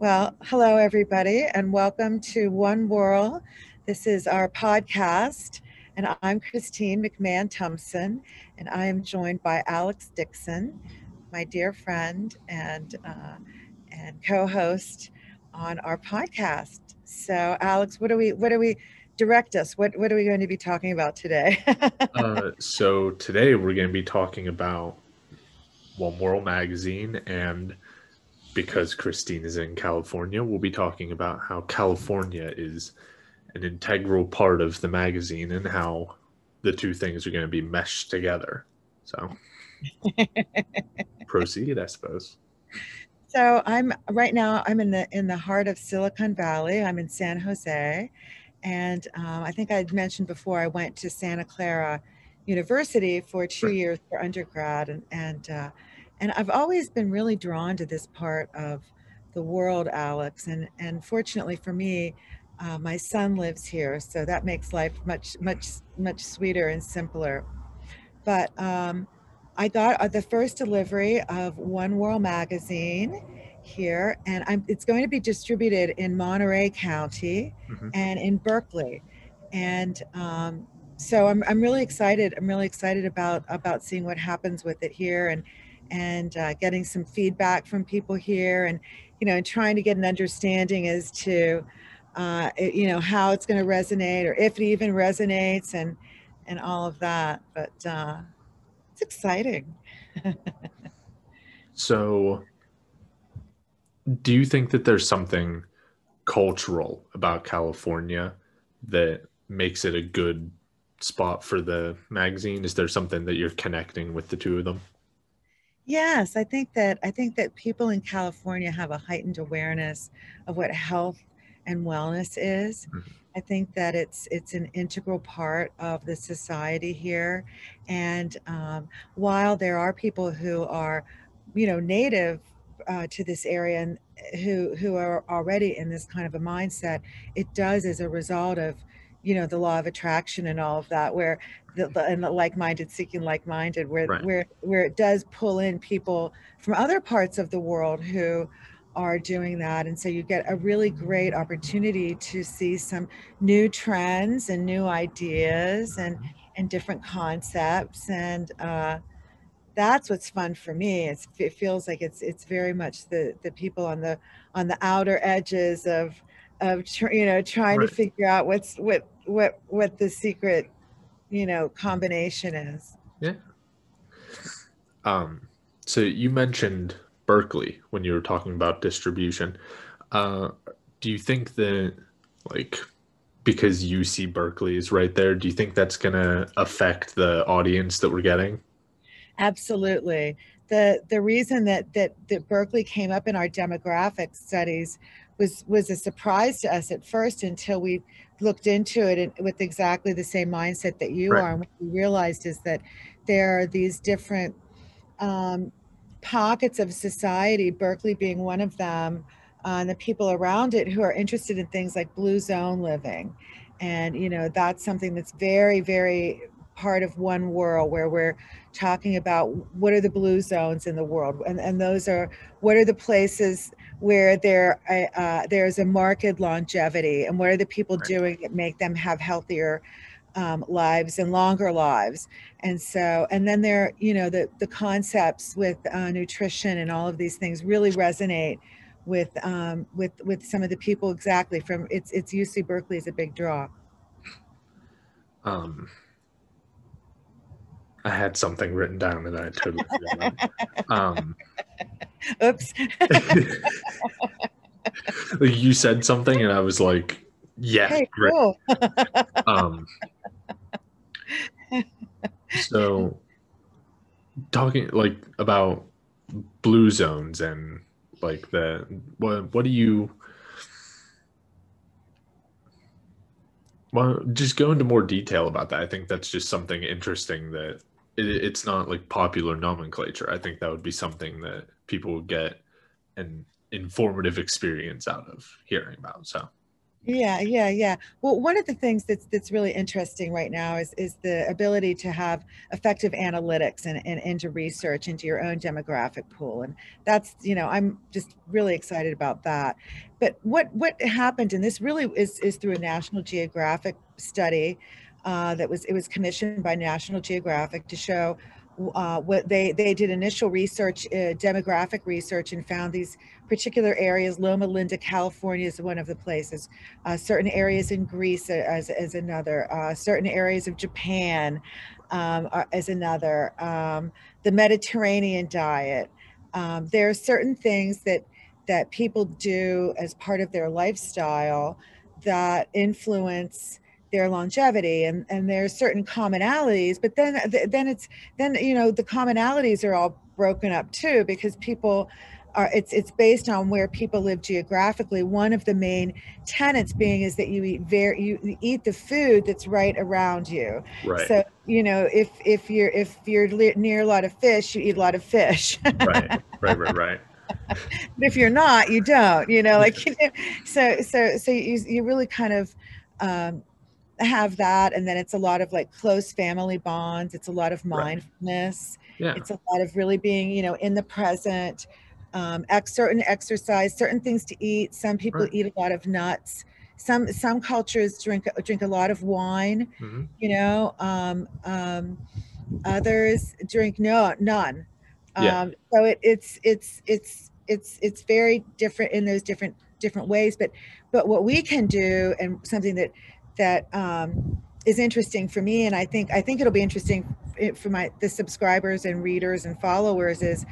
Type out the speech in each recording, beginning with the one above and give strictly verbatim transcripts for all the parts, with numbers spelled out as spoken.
Well, hello, everybody, and welcome to One World. This is our podcast, and I'm Christine McMahon-Thompson, and I am joined by Alex Dixon, my dear friend and, uh, and co-host on our podcast. So, Alex, what are we, what are we, direct us, what, what are we going to be talking about today? uh, so today we're going to be talking about One World Magazine, and because Christine is in California, we'll be talking about how California is an integral part of the magazine and how the two things are going to be meshed together. So proceed, I suppose. So I'm right now I'm in the in the heart of Silicon Valley. I'm in San Jose, and um, I think I'd mentioned before I went to Santa Clara University for two years for undergrad, and and uh, and I've always been really drawn to this part of the world, Alex. And and fortunately for me, uh, my son lives here, so that makes life much much much sweeter and simpler. But um, I got the first delivery of One World Magazine here, and I'm, it's going to be distributed in Monterey County mm-hmm. and in Berkeley, and um, so I'm I'm really excited. I'm really excited about about seeing what happens with it here, and and uh, getting some feedback from people here, and you know, and trying to get an understanding as to uh, it, you know, how it's going to resonate, or if it even resonates, and and all of that. But uh, it's exciting. So, do you think that there's something cultural about California that makes it a good spot for the magazine? Is there something that you're connecting with the two of them? Yes, I think that I think that people in California have a heightened awareness of what health and wellness is. Mm-hmm. I think that it's it's an integral part of the society here, and um, while there are people who are, you know, native uh, to this area and who who are already in this kind of a mindset, it does, as a result of, you know, the law of attraction and all of that, where the, the and the like-minded seeking like-minded, where right. where where it does pull in people from other parts of the world who are doing that. And so you get a really great opportunity to see some new trends and new ideas and and different concepts, and uh that's what's fun for me. It's, it feels like it's it's very much the the people on the on the outer edges of of you know, trying right. to figure out what's what what what the secret, you know, combination is. Yeah. Um so you mentioned Berkeley when you were talking about distribution. Uh do you think that, like, because U C Berkeley is right there, do you think that's gonna affect the audience that we're getting? Absolutely. The the reason that that that Berkeley came up in our demographic studies was was a surprise to us at first, until we looked into it, and with exactly the same mindset that you right. are. And what we realized is that there are these different um, pockets of society, Berkeley being one of them, uh, and the people around it who are interested in things like blue zone living. And, you know, that's something that's very, very part of One World, where we're talking about what are the blue zones in the world, and, and those are, what are the places where there uh, there's a marked longevity, and what are the people right. doing that make them have healthier um, lives and longer lives. And so, and then there, you know, the, the concepts with uh, nutrition and all of these things really resonate with, um, with, with some of the people exactly from, it's, it's U C Berkeley is a big draw. Um. I had something written down and I totally forgot it. Um, Oops. You said something and I was like, yeah. Hey, cool. um, so talking like about blue zones and like the, what, what do you, well, just go into more detail about that. I think that's just something interesting that it, it's not like popular nomenclature. I think that would be something that people would get an informative experience out of hearing about. So Yeah, yeah, yeah. Well, one of the things that's that's really interesting right now is is the ability to have effective analytics and, and into research into your own demographic pool. And that's, you know, I'm just really excited about that. But what what happened, and this really is, is through a National Geographic study uh, that was, it was commissioned by National Geographic to show Uh, what they, they did initial research, uh, demographic research, and found these particular areas. Loma Linda, California is one of the places. Uh, certain areas in Greece as, as another. Uh, certain areas of Japan um, as another. Um, the Mediterranean diet. Um, there are certain things that, that people do as part of their lifestyle that influence their longevity, and, and there are certain commonalities, but then then it's then you know the commonalities are all broken up too, because people are it's it's based on where people live geographically. One of the main tenets being is that you eat very you eat the food that's right around you. Right. So you know if if you're if you're near a lot of fish, you eat a lot of fish. Right. Right. Right. Right. But if you're not, you don't. You know, like you know, so so so you you really kind of. Um, have that, and then it's a lot of like close family bonds, it's a lot of mindfulness, right. Yeah. It's a lot of really being you know in the present, um ex certain exercise, certain things to eat. Some people right. eat a lot of nuts, some some cultures drink drink a lot of wine, mm-hmm. you know um um others drink no none um yeah. So it it's it's it's it's it's very different in those different different ways, but but what we can do, and something that that um, is interesting for me, and I think I think it'll be interesting for my the subscribers and readers and followers, is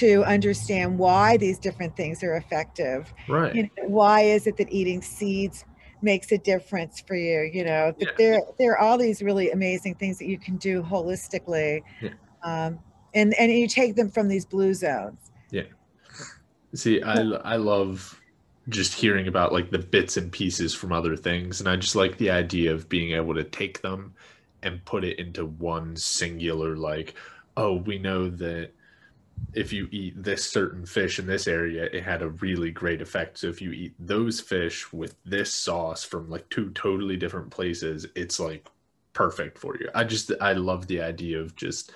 to understand why these different things are effective. Right. You know, why is it that eating seeds makes a difference for you? You know, yeah. there there are all these really amazing things that you can do holistically, yeah. um, and and you take them from these blue zones. Yeah. See, I I love. Just hearing about like the bits and pieces from other things. And I just like the idea of being able to take them and put it into one singular, like, oh, we know that if you eat this certain fish in this area, it had a really great effect. So if you eat those fish with this sauce from like two totally different places, it's like perfect for you. I just, I love the idea of just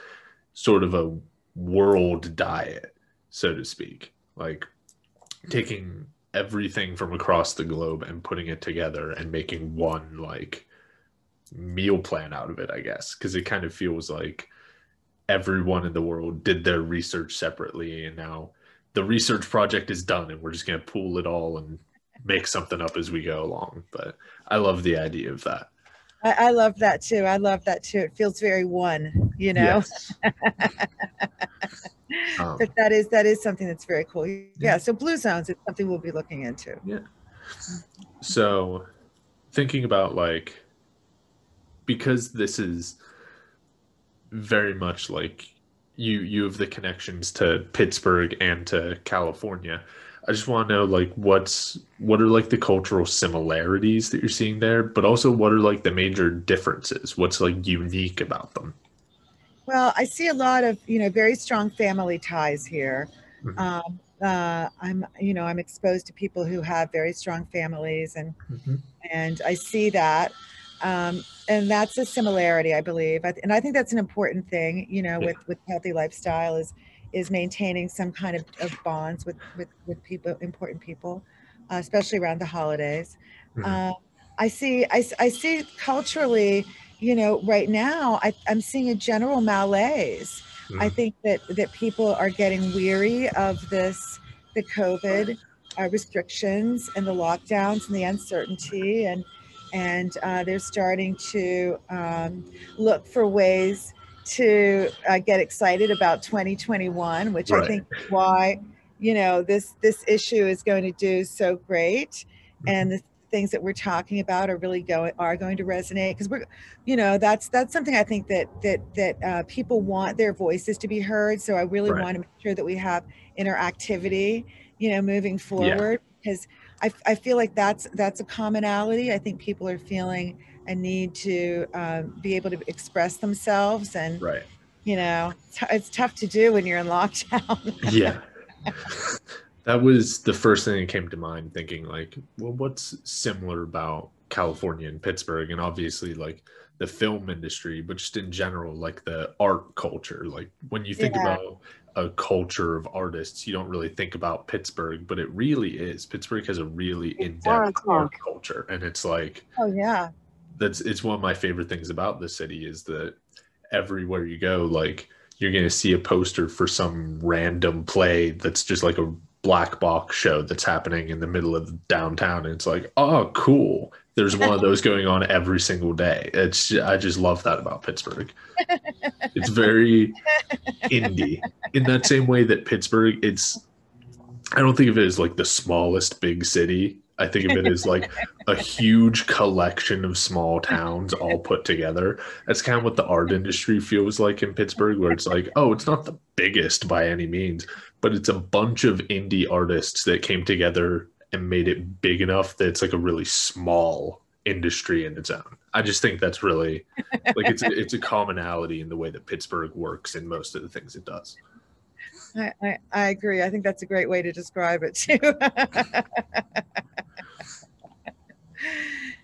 sort of a world diet, so to speak, like taking everything from across the globe and putting it together and making one like meal plan out of it, I guess, because it kind of feels like everyone in the world did their research separately, and now the research project is done and we're just going to pool it all and make something up as we go along. But I love the idea of that. I, I love that too. I love that too. It feels very one, you know. Yes. Um, but that is that is something that's very cool. Yeah, yeah. So blue zones is something we'll be looking into. Yeah. So thinking about like, because this is very much like you you have the connections to Pittsburgh and to California. I just want to know like what's what are like the cultural similarities that you're seeing there, but also what are like the major differences? What's like unique about them? Well, I see a lot of, you know, very strong family ties here. Mm-hmm. um, uh, I'm, you know, I'm exposed to people who have very strong families, and mm-hmm. and I see that. Um, and that's a similarity, I believe. I th- and I think that's an important thing, you know, yeah. with, with healthy lifestyle is is maintaining some kind of, of bonds with, with, with people, important people, uh, especially around the holidays. Mm-hmm. Uh, I see, I, I see culturally, you know, right now I, I'm seeing a general malaise. Mm. I think that, that people are getting weary of this, the COVID uh, restrictions and the lockdowns and the uncertainty. And, and uh, they're starting to um, look for ways to uh, get excited about twenty twenty-one, which right. I think is why, you know, this, this issue is going to do so great. Mm. And this, things that we're talking about are really going are going to resonate, because we're, you know, that's that's something I think that that that uh, people want their voices to be heard. So I really right. want to make sure that we have interactivity, you know, moving forward, yeah. because I, I feel like that's that's a commonality. I think people are feeling a need to um, be able to express themselves, and right. you know, t- it's tough to do when you're in lockdown. Yeah. That was the first thing that came to mind, thinking like, well, what's similar about California and Pittsburgh? And obviously like the film industry, but just in general, like the art culture. Like when you think yeah. about a culture of artists, you don't really think about Pittsburgh, but it really is. Pittsburgh has a really in-depth art culture. And it's like, oh yeah, that's, it's one of my favorite things about the city is that everywhere you go, like you're going to see a poster for some random play that's just like a black box show that's happening in the middle of downtown, and it's like, oh cool, there's one of those going on every single day. It's just, I just love that about Pittsburgh. It's very indie in that same way that Pittsburgh, it's, I don't think of it as like the smallest big city. I think of it as like a huge collection of small towns all put together. That's kind of what the art industry feels like in Pittsburgh, where it's like, oh, it's not the biggest by any means, but it's a bunch of indie artists that came together and made it big enough that it's like a really small industry in its own. I just think that's really like, it's a, it's a commonality in the way that Pittsburgh works in most of the things it does. I, I, I agree. I think that's a great way to describe it too.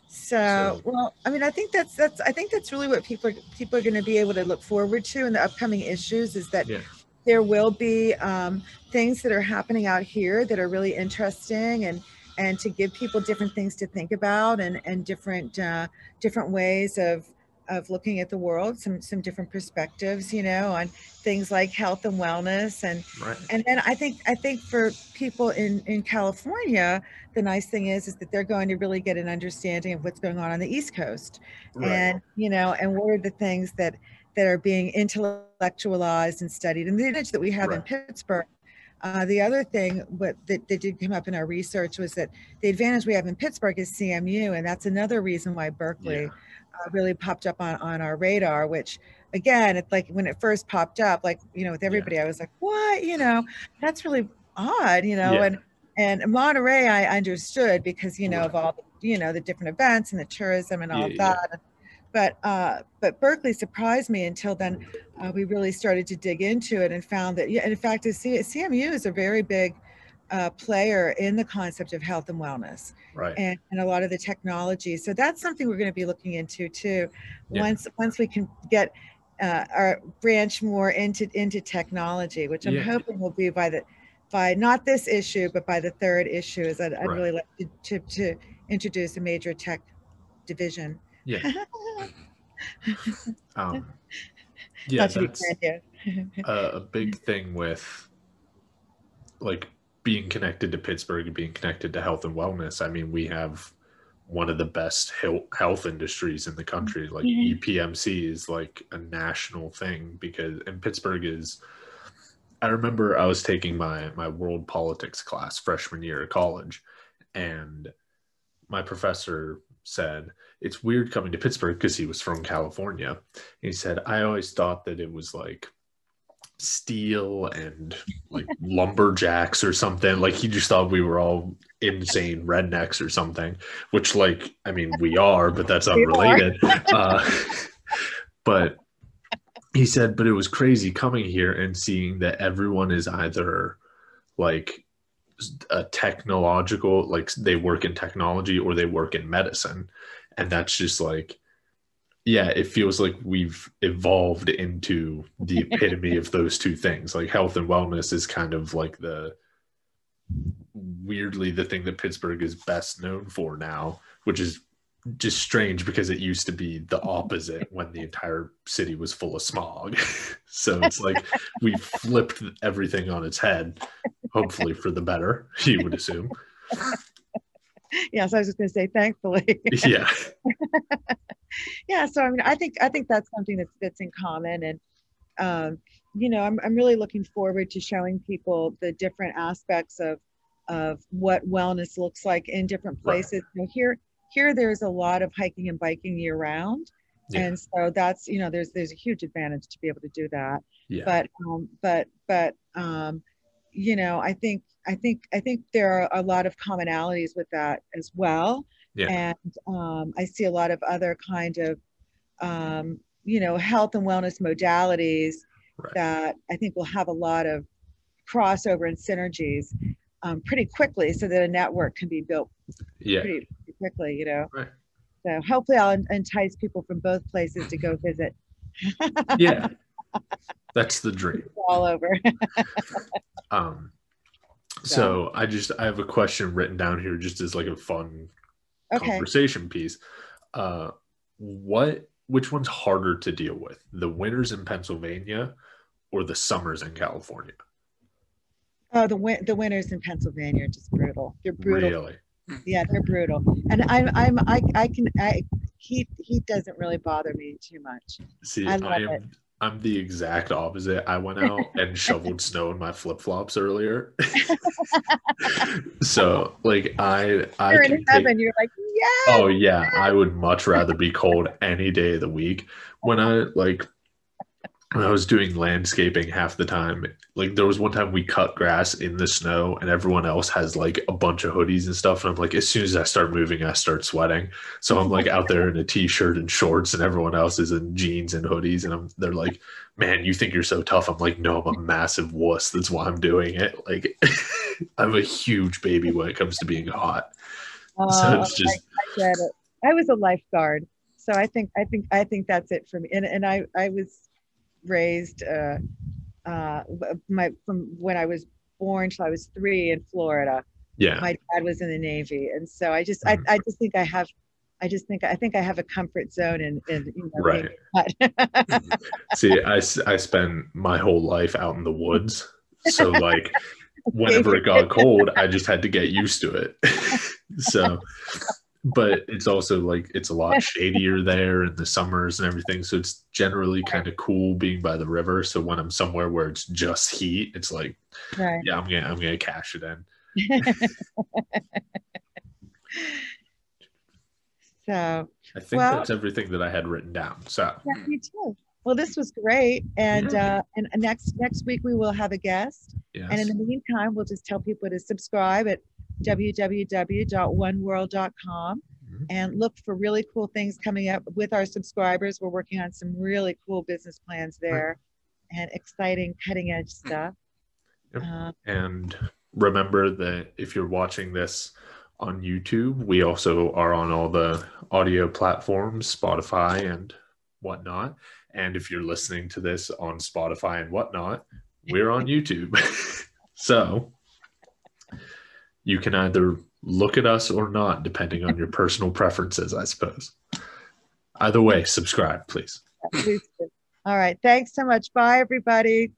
So, well, I mean, I think that's, that's, I think that's really what people are, people are going to be able to look forward to in the upcoming issues, is that yeah. there will be um, things that are happening out here that are really interesting, and, and to give people different things to think about, and, and different, uh, different ways of, of looking at the world, some, some different perspectives, you know, on things like health and wellness. And, right. and then I think, I think for people in, in California, the nice thing is, is that they're going to really get an understanding of what's going on on the East Coast. Right. And, you know, and what are the things that, that are being intellectualized and studied, and the image that we have right. in Pittsburgh. Uh, the other thing what, that, that did come up in our research was that the advantage we have in Pittsburgh is C M U. And that's another reason why Berkeley yeah. Uh, really popped up on, on our radar, which again, it's like when it first popped up, like, you know, with everybody, yeah. I was like, what, you know, that's really odd, you know, yeah. and, and Monterey, I understood because, you know, right. of all, the, you know, the different events and the tourism and all yeah, that. Yeah. But, uh, but Berkeley surprised me until then, uh, we really started to dig into it and found that, yeah, in fact, C M U is a very big Uh, player in the concept of health and wellness, right. and, and a lot of the technology. So that's something we're going to be looking into too. Yeah. Once once we can get uh, our branch more into into technology, which I'm yeah. hoping will be by the by not this issue, but by the third issue. Is I'd, I'd right. really like to, to to introduce a major tech division. Yeah. um, yeah, that's uh, a big thing with like. being connected to Pittsburgh and being connected to health and wellness. I mean, we have one of the best health industries in the country. Like yeah. U P M C is like a national thing because, and Pittsburgh is, I remember I was taking my, my world politics class freshman year of college, and my professor said, it's weird coming to Pittsburgh because he was from California. And he said, I always thought that it was like steel and like lumberjacks or something. Like he just thought we were all insane rednecks or something, which like, I mean, we are, but that's unrelated. Uh, but he said, but it was crazy coming here and seeing that everyone is either like a technological, like they work in technology or they work in medicine. And that's just like, yeah, it feels like we've evolved into the epitome of those two things. Like health and wellness is kind of like the, weirdly, the thing that Pittsburgh is best known for now, which is just strange because it used to be the opposite when the entire city was full of smog. So it's like we flipped everything on its head, hopefully for the better, you would assume. Yes, I was just going to say, thankfully. Yeah. Yeah. So, I mean, I think, I think that's something that's, that's in common. And, um, you know, I'm, I'm really looking forward to showing people the different aspects of, of what wellness looks like in different places. Right. You know, here, here, there's a lot of hiking and biking year round. Yeah. And so that's, you know, there's, there's a huge advantage to be able to do that. Yeah. But, um, but, but, um, you know, I think, I think, I think there are a lot of commonalities with that as well. Yeah. And um, I see a lot of other kind of, um, you know, health and wellness modalities right. that I think will have a lot of crossover and synergies. um, pretty quickly so that a network can be built yeah. pretty, pretty quickly, you know. Right. So hopefully I'll entice people from both places to go visit. Yeah, that's the dream. It's all over. um, so. so I just, I have a question written down here just as like a fun okay. conversation piece. Uh, what, which one's harder to deal with? The winters in Pennsylvania or the summers in California? Oh, the, win the winters in Pennsylvania are just brutal. They're brutal. Really? Yeah, they're brutal, and I'm, I'm, I, I can, I, heat, heat doesn't really bother me too much. See, I love I am, it. I'm the exact opposite. I went out and shoveled snow in my flip flops earlier. So, like, I, I you're in heaven. Take, you're like, yes. Oh yeah, I would much rather be cold any day of the week. When I like, when I was doing landscaping half the time, like there was one time we cut grass in the snow and everyone else has like a bunch of hoodies and stuff. And I'm like, as soon as I start moving, I start sweating. So I'm like out there in a t-shirt and shorts and everyone else is in jeans and hoodies. And I'm, they're like, man, you think you're so tough. I'm like, no, I'm a massive wuss. That's why I'm doing it. Like I'm a huge baby when it comes to being hot. Oh, so it's just, I, I get it. I was a lifeguard. So I think, I think, I think that's it for me. And, and I, I was, raised uh, uh, my from when I was born till I was three in Florida. Yeah, my dad was in the Navy, and so I just mm. I, I just think I have I just think I think I have a comfort zone in, in you know, right. See, I I spent my whole life out in the woods, so like whenever it got cold, I just had to get used to it. So. But it's also like, it's a lot shadier there in the summers and everything. So it's generally kind of cool being by the river. So when I'm somewhere where it's just heat, it's like, right. yeah, I'm going to, I'm going to cash it in. So I think well, that's everything that I had written down. So yeah, me too. Well, this was great. And, yeah. uh, and next, next week we will have a guest. Yes. And in the meantime, we'll just tell people to subscribe at w w w dot one world dot com mm-hmm. and look for really cool things coming up with our subscribers. We're working on some really cool business plans there right. and exciting cutting edge stuff. Yep. Um, and remember that if you're watching this on YouTube, we also are on all the audio platforms, Spotify and whatnot. And if you're listening to this on Spotify and whatnot, we're on YouTube. So you can either look at us or not, depending on your personal preferences, I suppose. Either way, subscribe, please. All right. Thanks so much. Bye, everybody.